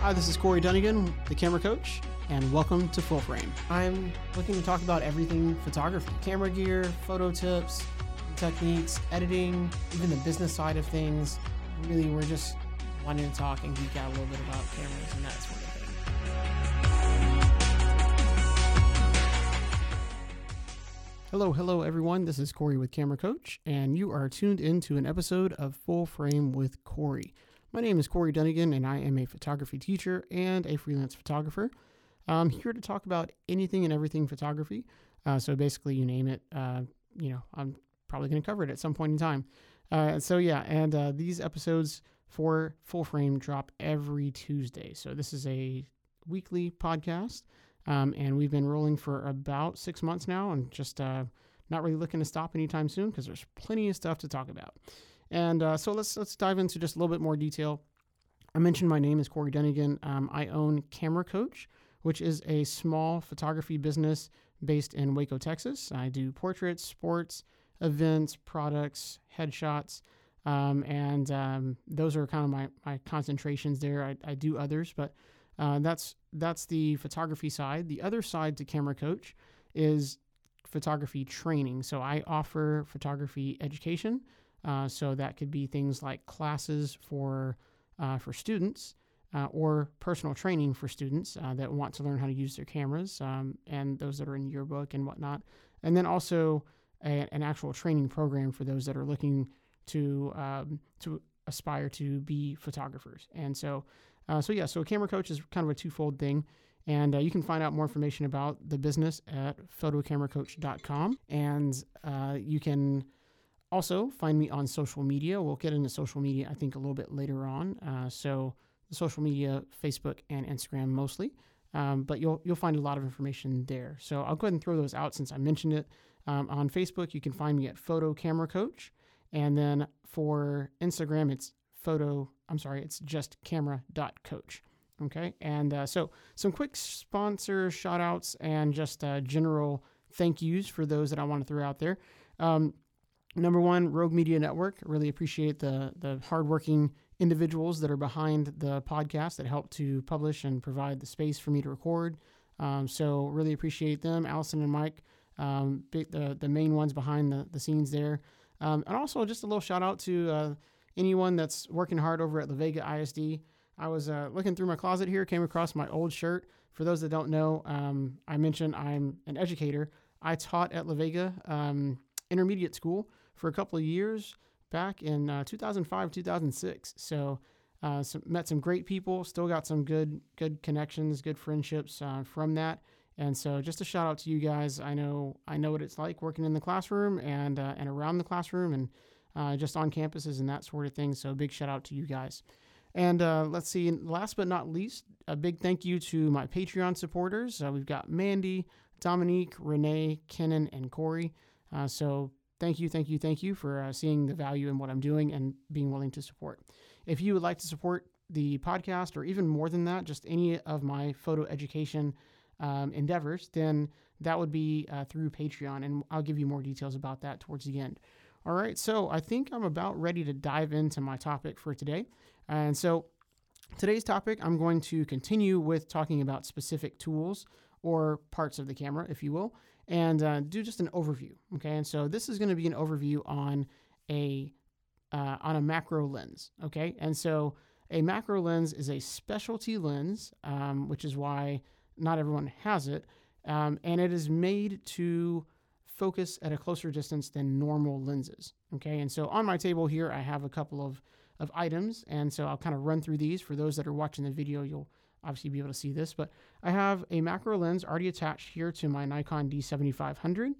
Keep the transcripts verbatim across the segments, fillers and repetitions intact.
Hi, this is Corey Dunnigan, the Camera Coach, and welcome to Full Frame. I'm looking to talk about everything photography, camera gear, photo tips, techniques, editing, even the business side of things. Really, we're just wanting to talk and geek out a little bit about cameras and that sort of thing. Hello, hello, everyone. This is Corey with Camera Coach, and you are tuned into an episode of Full Frame with Corey. My name is Corey Dunnigan, and I am a photography teacher and a freelance photographer. I'm here to talk about anything and everything photography. Uh, so basically, you name it, uh, you know, I'm probably going to cover it at some point in time. Uh, so yeah, and uh, these episodes for Full Frame drop every Tuesday. So this is a weekly podcast, um, and we've been rolling for about six months now, and just uh, not really looking to stop anytime soon because there's plenty of stuff to talk about. And uh, so let's let's dive into just a little bit more detail. I mentioned my name is Corey Dunnigan. Um, I own Camera Coach, which is a small photography business based in Waco, Texas. I do portraits, sports, events, products, headshots, um, and um, those are kind of my, my concentrations there. I, I do others, but uh, that's that's the photography side. The other side to Camera Coach is photography training. So I offer photography education. Uh, so that could be things like classes for uh, for students uh, or personal training for students uh, that want to learn how to use their cameras um, and those that are in yearbook and whatnot. And then also a, an actual training program for those that are looking to um, to aspire to be photographers. And so, uh, so yeah, so a Camera Coach is kind of a twofold thing. And uh, you can find out more information about the business at photocameracoach dot com. And uh, you can... Also, find me on social media. We'll get into social media, I think, a little bit later on. Uh, so social media, Facebook and Instagram mostly. Um, but you'll you'll find a lot of information there. So I'll go ahead and throw those out since I mentioned it. Um, on Facebook, you can find me at Photo Camera Coach. And then for Instagram, it's photo, I'm sorry, it's just camera dot coach. Okay. And uh, so some quick sponsor shout outs and just uh, general thank yous for those that I want to throw out there. Um, Number one, Rogue Media Network. Really appreciate the the hardworking individuals that are behind the podcast that help to publish and provide the space for me to record. Um, so really appreciate them, Allison and Mike, um, the the main ones behind the, the scenes there. Um, and also just a little shout out to uh, anyone that's working hard over at La Vega I S D. I was uh, looking through my closet here, came across my old shirt. For those that don't know, um, I mentioned I'm an educator. I taught at La Vega um, Intermediate School for a couple of years back in uh, two thousand five, two thousand six. So uh, some, met some great people, still got some good good connections, good friendships uh, from that. And so just a shout out to you guys. I know I know what it's like working in the classroom and, uh, and around the classroom and uh, just on campuses and that sort of thing. So big shout out to you guys. And uh, let's see, last but not least, a big thank you to my Patreon supporters. Uh, we've got Mandy, Dominique, Renee, Kenan, and Corey. Uh, so Thank you, thank you, thank you for uh, seeing the value in what I'm doing and being willing to support. If you would like to support the podcast or even more than that, just any of my photo education um, endeavors, then that would be uh, through Patreon, and I'll give you more details about that towards the end. All right, so I think I'm about ready to dive into my topic for today. And so today's topic, I'm going to continue with talking about specific tools or parts of the camera, if you will, and uh, do just an overview, okay? And so this is going to be an overview on a uh, on a macro lens. Okay. And so a macro lens is a specialty lens, um, which is why not everyone has it. Um, and it is made to focus at a closer distance than normal lenses. Okay. And so on my table here, I have a couple of, of items. And so I'll kind of run through these. For those that are watching the video, you'll obviously be able to see this, but I have a macro lens already attached here to my Nikon D seventy-five hundred.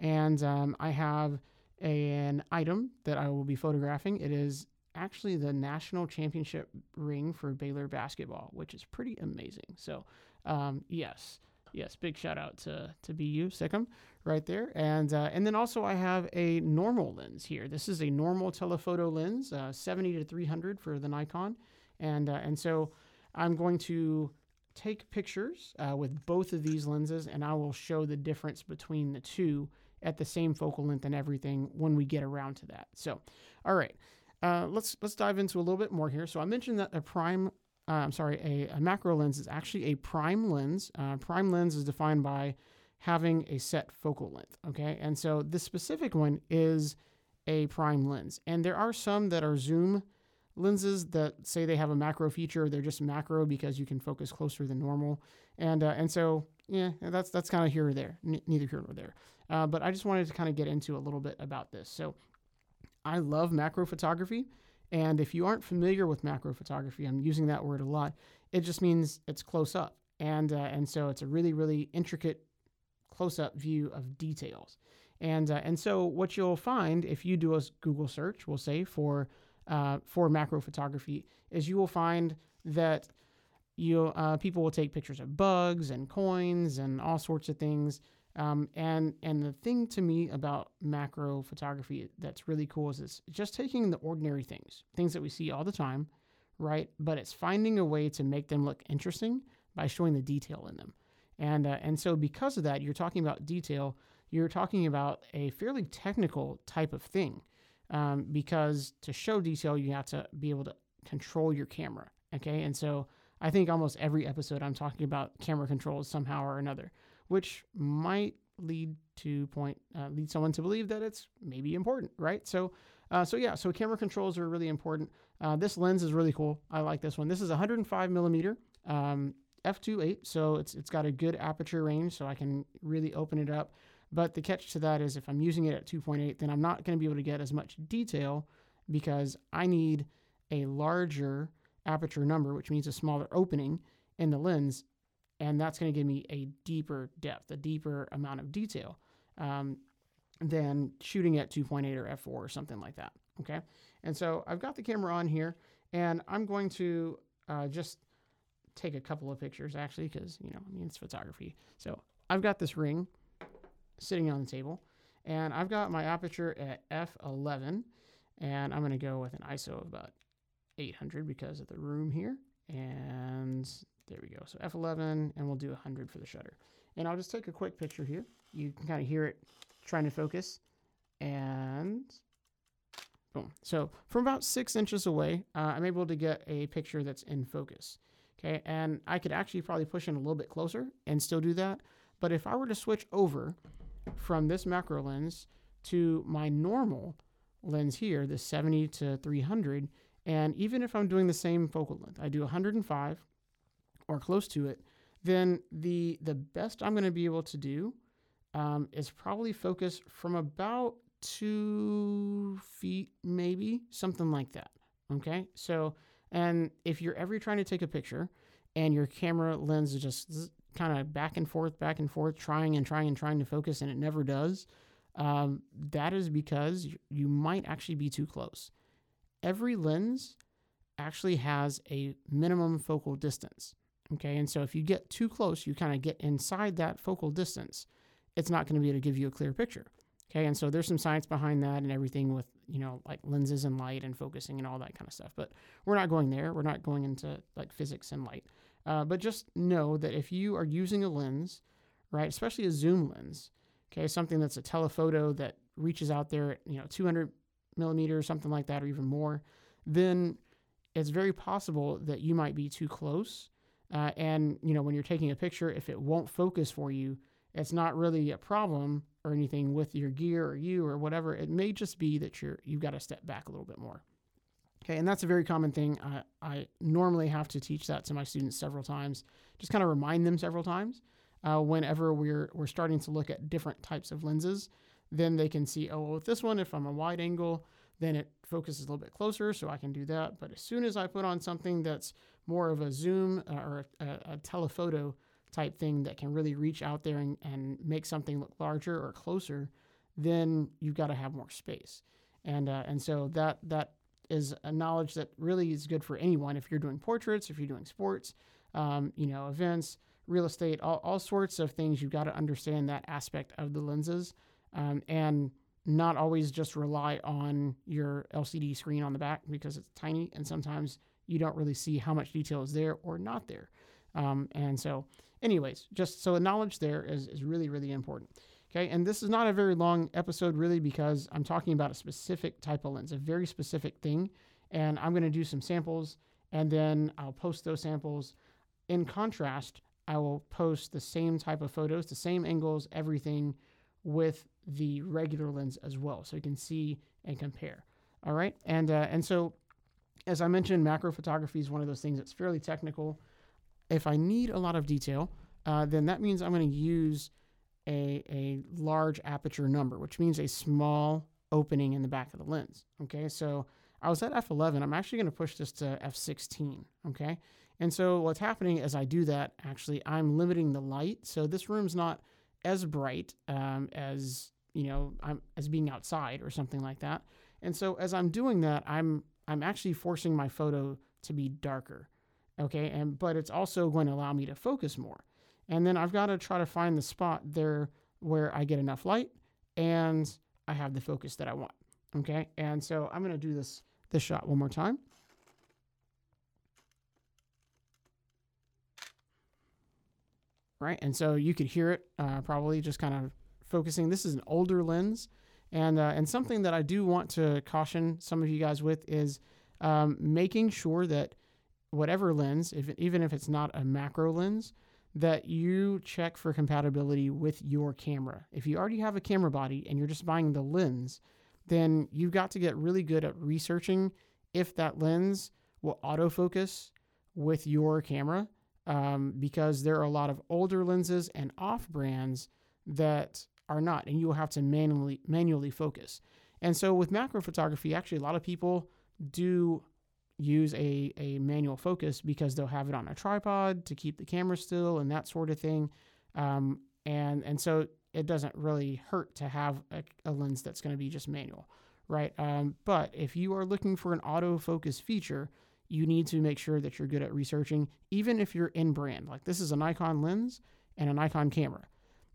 And um, I have a, an item that I will be photographing. It is actually the national championship ring for Baylor basketball, which is pretty amazing. So um, yes, yes, big shout out to, to B U, Sikkim, right there. And uh, and then also I have a normal lens here. This is a normal telephoto lens, uh, seventy to three hundred for the Nikon. And, uh, and so I'm going to take pictures uh, with both of these lenses, and I will show the difference between the two at the same focal length and everything when we get around to that. So, all right, uh, let's let's dive into a little bit more here. So I mentioned that a prime, uh, I'm sorry, a, a macro lens is actually a prime lens. Uh, prime lens is defined by having a set focal length, okay? And so this specific one is a prime lens, and there are some that are zoom lenses that say they have a macro feature. They're just macro because you can focus closer than normal. And, uh, and so, yeah, that's, that's kind of here or there, N- neither here nor there. Uh, but I just wanted to kind of get into a little bit about this. So I love macro photography. And if you aren't familiar with macro photography, I'm using that word a lot. It just means it's close up. And, uh, and so it's a really, really intricate close up view of details. And, uh, and so what you'll find if you do a Google search, we'll say for Uh, for macro photography, is you will find that you uh, people will take pictures of bugs and coins and all sorts of things. Um, and and the thing to me about macro photography that's really cool is it's just taking the ordinary things, things that we see all the time, right? But it's finding a way to make them look interesting by showing the detail in them. And uh, and so because of that, you're talking about detail. You're talking about a fairly technical type of thing. Um, because to show detail, you have to be able to control your camera, okay? And so I think almost every episode I'm talking about camera controls somehow or another, which might lead to point, uh, lead someone to believe that it's maybe important, right? So, uh, so yeah, so camera controls are really important. Uh, this lens is really cool. I like this one. This is one oh five millimeter um, f two point eight, so it's it's got a good aperture range, so I can really open it up. But the catch to that is if I'm using it at two point eight, then I'm not going to be able to get as much detail because I need a larger aperture number, which means a smaller opening in the lens. And that's going to give me a deeper depth, a deeper amount of detail um, than shooting at two point eight or f four or something like that. Okay. And so I've got the camera on here and I'm going to uh, just take a couple of pictures actually, because, you know, I mean, it's photography. So I've got this ring sitting on the table, and I've got my aperture at f eleven, and I'm going to go with an I S O of about eight hundred because of the room here, and there we go. So f eleven, and we'll do one hundred for the shutter, and I'll just take a quick picture here. You can kind of hear it trying to focus, and boom. So from about six inches away, uh, I'm able to get a picture that's in focus, okay, and I could actually probably push in a little bit closer and still do that, but if I were to switch over from this macro lens to my normal lens here, the seventy to three hundred, and even if I'm doing the same focal length, I do one hundred five or close to it, then the the best I'm going to be able to do um, is probably focus from about two feet, maybe something like that. Okay, so and if you're ever trying to take a picture and your camera lens is just kind of back and forth, back and forth, trying and trying and trying to focus, and it never does, um, that is because you might actually be too close. Every lens actually has a minimum focal distance, okay? And so if you get too close, you kind of get inside that focal distance, it's not going to be able to give you a clear picture, okay? And so there's some science behind that and everything with, you know, like lenses and light and focusing and all that kind of stuff, but we're not going there. We're not going into like physics and light. Uh, but just know that if you are using a lens, right, especially a zoom lens, okay, something that's a telephoto that reaches out there at, you know, two hundred millimeters, something like that, or even more, then it's very possible that you might be too close. Uh, and, you know, when you're taking a picture, if it won't focus for you, it's not really a problem or anything with your gear or you or whatever. It may just be that you're, you've got to step back a little bit more. Okay, and that's a very common thing. I, I normally have to teach that to my students several times, just kind of remind them several times. Uh, whenever we're we're starting to look at different types of lenses, then they can see, oh, well, with this one, if I'm a wide angle, then it focuses a little bit closer, so I can do that. But as soon as I put on something that's more of a zoom or a, a telephoto type thing that can really reach out there and, and make something look larger or closer, then you've got to have more space. And uh, and so that that is a knowledge that really is good for anyone. If you're doing portraits, if you're doing sports, um, you know, events, real estate, all, all sorts of things, you've got to understand that aspect of the lenses, um, and not always just rely on your L C D screen on the back because it's tiny and sometimes you don't really see how much detail is there or not there. Um, and so anyways, just so the knowledge there is, is really, really important. Okay, and this is not a very long episode really because I'm talking about a specific type of lens, a very specific thing, and I'm going to do some samples and then I'll post those samples. In contrast, I will post the same type of photos, the same angles, everything with the regular lens as well, so you can see and compare. All right, and uh, and so as I mentioned, macro photography is one of those things that's fairly technical. If I need a lot of detail, uh, then that means I'm going to use A, a large aperture number, which means a small opening in the back of the lens. Okay, so I was at F eleven. I'm actually going to push this to F sixteen. Okay, and so what's happening as I do that, actually, I'm limiting the light. So this room's not as bright um, as you know, I'm, as being outside or something like that. And so as I'm doing that, I'm I'm actually forcing my photo to be darker. Okay, and but it's also going to allow me to focus more. And then I've got to try to find the spot there where I get enough light and I have the focus that I want. Okay, and so I'm going to do this this shot one more time. Right, and so you could hear it uh, probably just kind of focusing. This is an older lens, and uh, and something that I do want to caution some of you guys with is um, making sure that whatever lens, if even if it's not a macro lens, that you check for compatibility with your camera. If you already have a camera body and you're just buying the lens, then you've got to get really good at researching if that lens will autofocus with your camera, um, because there are a lot of older lenses and off brands that are not, and you will have to manually manually focus. And so with macro photography, actually a lot of people do use a, a manual focus because they'll have it on a tripod to keep the camera still and that sort of thing. Um, and and so it doesn't really hurt to have a, a lens that's going to be just manual, right? Um, but if you are looking for an autofocus feature, you need to make sure that you're good at researching, even if you're in brand. Like this is a Nikon lens and a Nikon camera,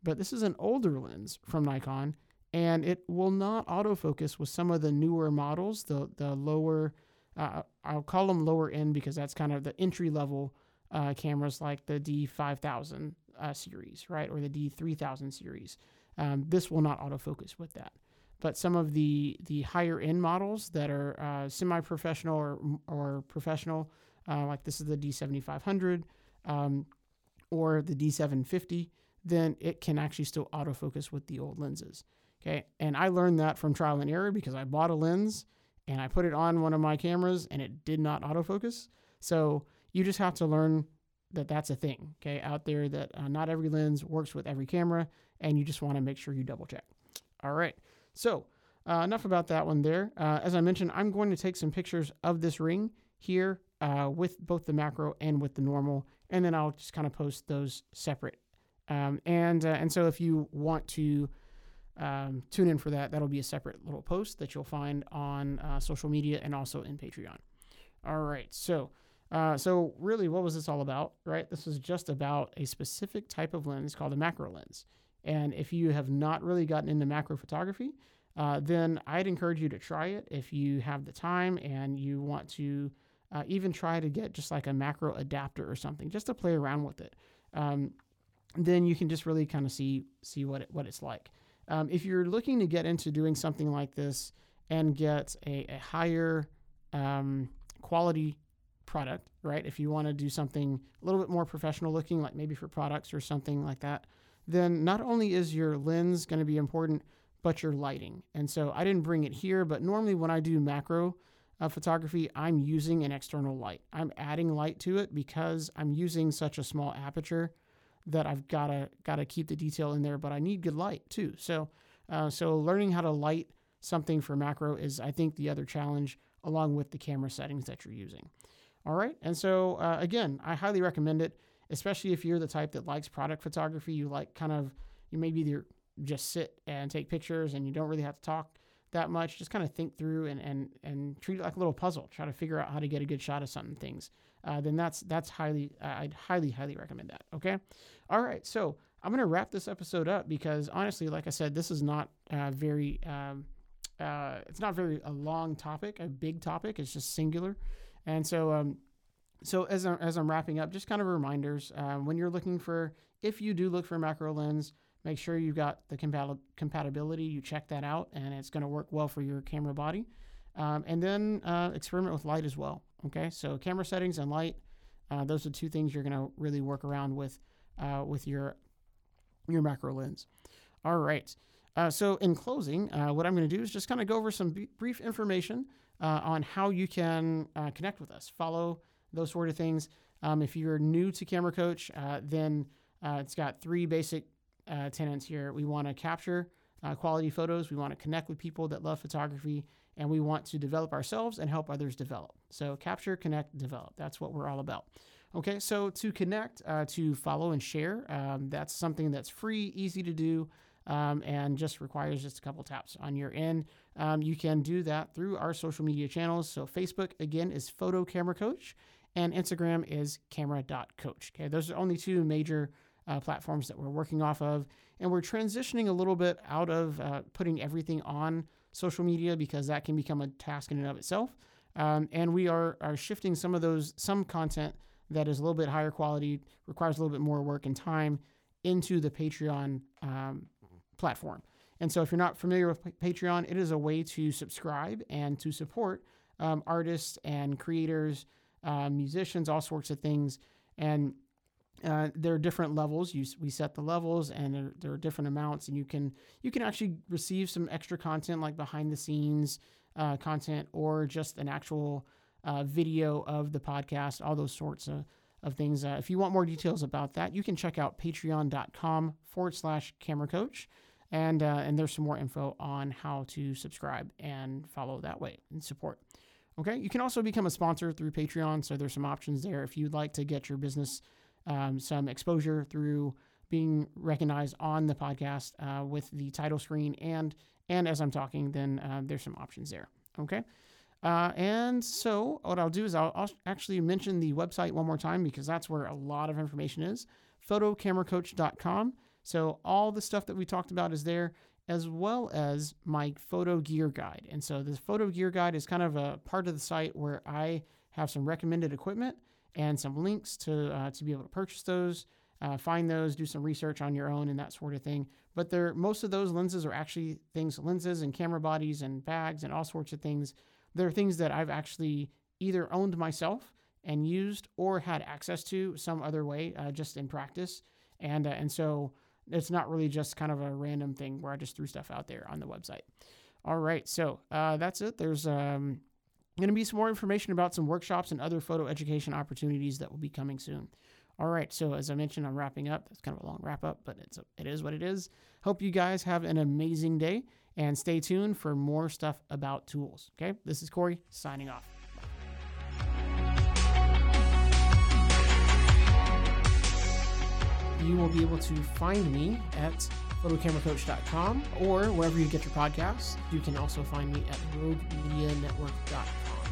but this is an older lens from Nikon and it will not autofocus with some of the newer models, the the lower... Uh, I'll call them lower end because that's kind of the entry level uh, cameras like the D five thousand uh, series, right? Or the D three thousand series. Um, this will not autofocus with that. But some of the, the higher end models that are uh, semi-professional or, or professional, uh, like this is the D seventy-five hundred um, or the D seven fifty, then it can actually still autofocus with the old lenses. Okay. And I learned that from trial and error because I bought a lens and I put it on one of my cameras and it did not autofocus. So you just have to learn that that's a thing, okay, out there, that uh, not every lens works with every camera and you just want to make sure you double check. All right, so uh, enough about that one there. Uh, as I mentioned, I'm going to take some pictures of this ring here uh, with both the macro and with the normal, and then I'll just kind of post those separate. Um, and uh, and so if you want to Um, tune in for that. That'll be a separate little post that you'll find on uh, social media and also in Patreon. All right. So, uh, so really, what was this all about, right? This was just about a specific type of lens called a macro lens. And if you have not really gotten into macro photography, uh, then I'd encourage you to try it if you have the time and you want to uh, even try to get just like a macro adapter or something, just to play around with it. Um, then you can just really kind of see see what it, what it's like. Um, if you're looking to get into doing something like this and get a, a higher um, quality product, right? If you want to do something a little bit more professional looking, like maybe for products or something like that, then not only is your lens going to be important, but your lighting. And so I didn't bring it here, but normally when I do macro uh, photography, I'm using an external light. I'm adding light to it because I'm using such a small aperture that I've got to got to keep the detail in there, but I need good light too. So uh, so learning how to light something for macro is, I think, the other challenge along with the camera settings that you're using. All right. And so uh, again, I highly recommend it, especially if you're the type that likes product photography. You like kind of, you maybe you're just sit and take pictures and you don't really have to talk that much. Just kind of think through and, and, and treat it like a little puzzle. Try to figure out how to get a good shot of something, things. Uh, then that's, that's highly, uh, I'd highly, highly recommend that. Okay. All right. So I'm going to wrap this episode up because honestly, like I said, this is not uh, very, um, uh, it's not very a long topic, a big topic. It's just singular. And so, um, so as I'm, as I'm wrapping up, just kind of reminders, uh, when you're looking for, if you do look for a macro lens, make sure you've got the compat- compatibility, you check that out, and it's going to work well for your camera body. Um, and then uh, experiment with light as well, okay? So camera settings and light, uh, those are two things you're going to really work around with uh, with your, your macro lens. All right. Uh, so in closing, uh, what I'm going to do is just kind of go over some b- brief information uh, on how you can uh, connect with us, follow those sort of things. Um, if you're new to Camera Coach, uh, then uh, it's got three basic uh, tenets here. We want to capture uh, quality photos. We want to connect with people that love photography, and we want to develop ourselves and help others develop. So capture, connect, develop. That's what we're all about. Okay, so to connect, uh, to follow and share, um, that's something that's free, easy to do, Um, and just requires just a couple taps on your end. Um, you can do that through our social media channels. So Facebook, again, is Photo Camera Coach, and Instagram is camera dot coach. Okay, those are only two major uh, platforms that we're working off of. And we're transitioning a little bit out of uh, putting everything on social media because that can become a task in and of itself. Um, and we are, are shifting some of those, some content that is a little bit higher quality, requires a little bit more work and time into the Patreon um platform. And so if you're not familiar with Patreon, it is a way to subscribe and to support um, artists and creators, uh, musicians, all sorts of things. And uh, there are different levels. You, we set the levels, and there, there are different amounts, and you can you can actually receive some extra content like behind the scenes uh, content or just an actual uh, video of the podcast, all those sorts of of things. Uh, if you want more details about that, you can check out patreon.com forward slash camera coach. And, uh, and there's some more info on how to subscribe and follow that way and support. Okay. You can also become a sponsor through Patreon. So there's some options there. If you'd like to get your business, um, some exposure through being recognized on the podcast, uh, with the title screen and, and as I'm talking, then, uh, there's some options there. Okay. Uh, and so what I'll do is I'll, I'll actually mention the website one more time because that's where a lot of information is, photocameracoach dot com. So all the stuff that we talked about is there, as well as my photo gear guide. And so this photo gear guide is kind of a part of the site where I have some recommended equipment and some links to uh, to be able to purchase those, uh, find those, do some research on your own and that sort of thing. But there, most of those lenses are actually things, lenses and camera bodies and bags and all sorts of things. There are things that I've actually either owned myself and used or had access to some other way, uh, just in practice. And uh, and so it's not really just kind of a random thing where I just threw stuff out there on the website. All right, so uh, that's it. There's um, going to be some more information about some workshops and other photo education opportunities that will be coming soon. All right, so as I mentioned, I'm wrapping up. That's kind of a long wrap up, but it's a, it is what it is. Hope you guys have an amazing day. And stay tuned for more stuff about tools. Okay, this is Corey signing off. You will be able to find me at photocameracoach dot com or wherever you get your podcasts. You can also find me at rogue media network dot com.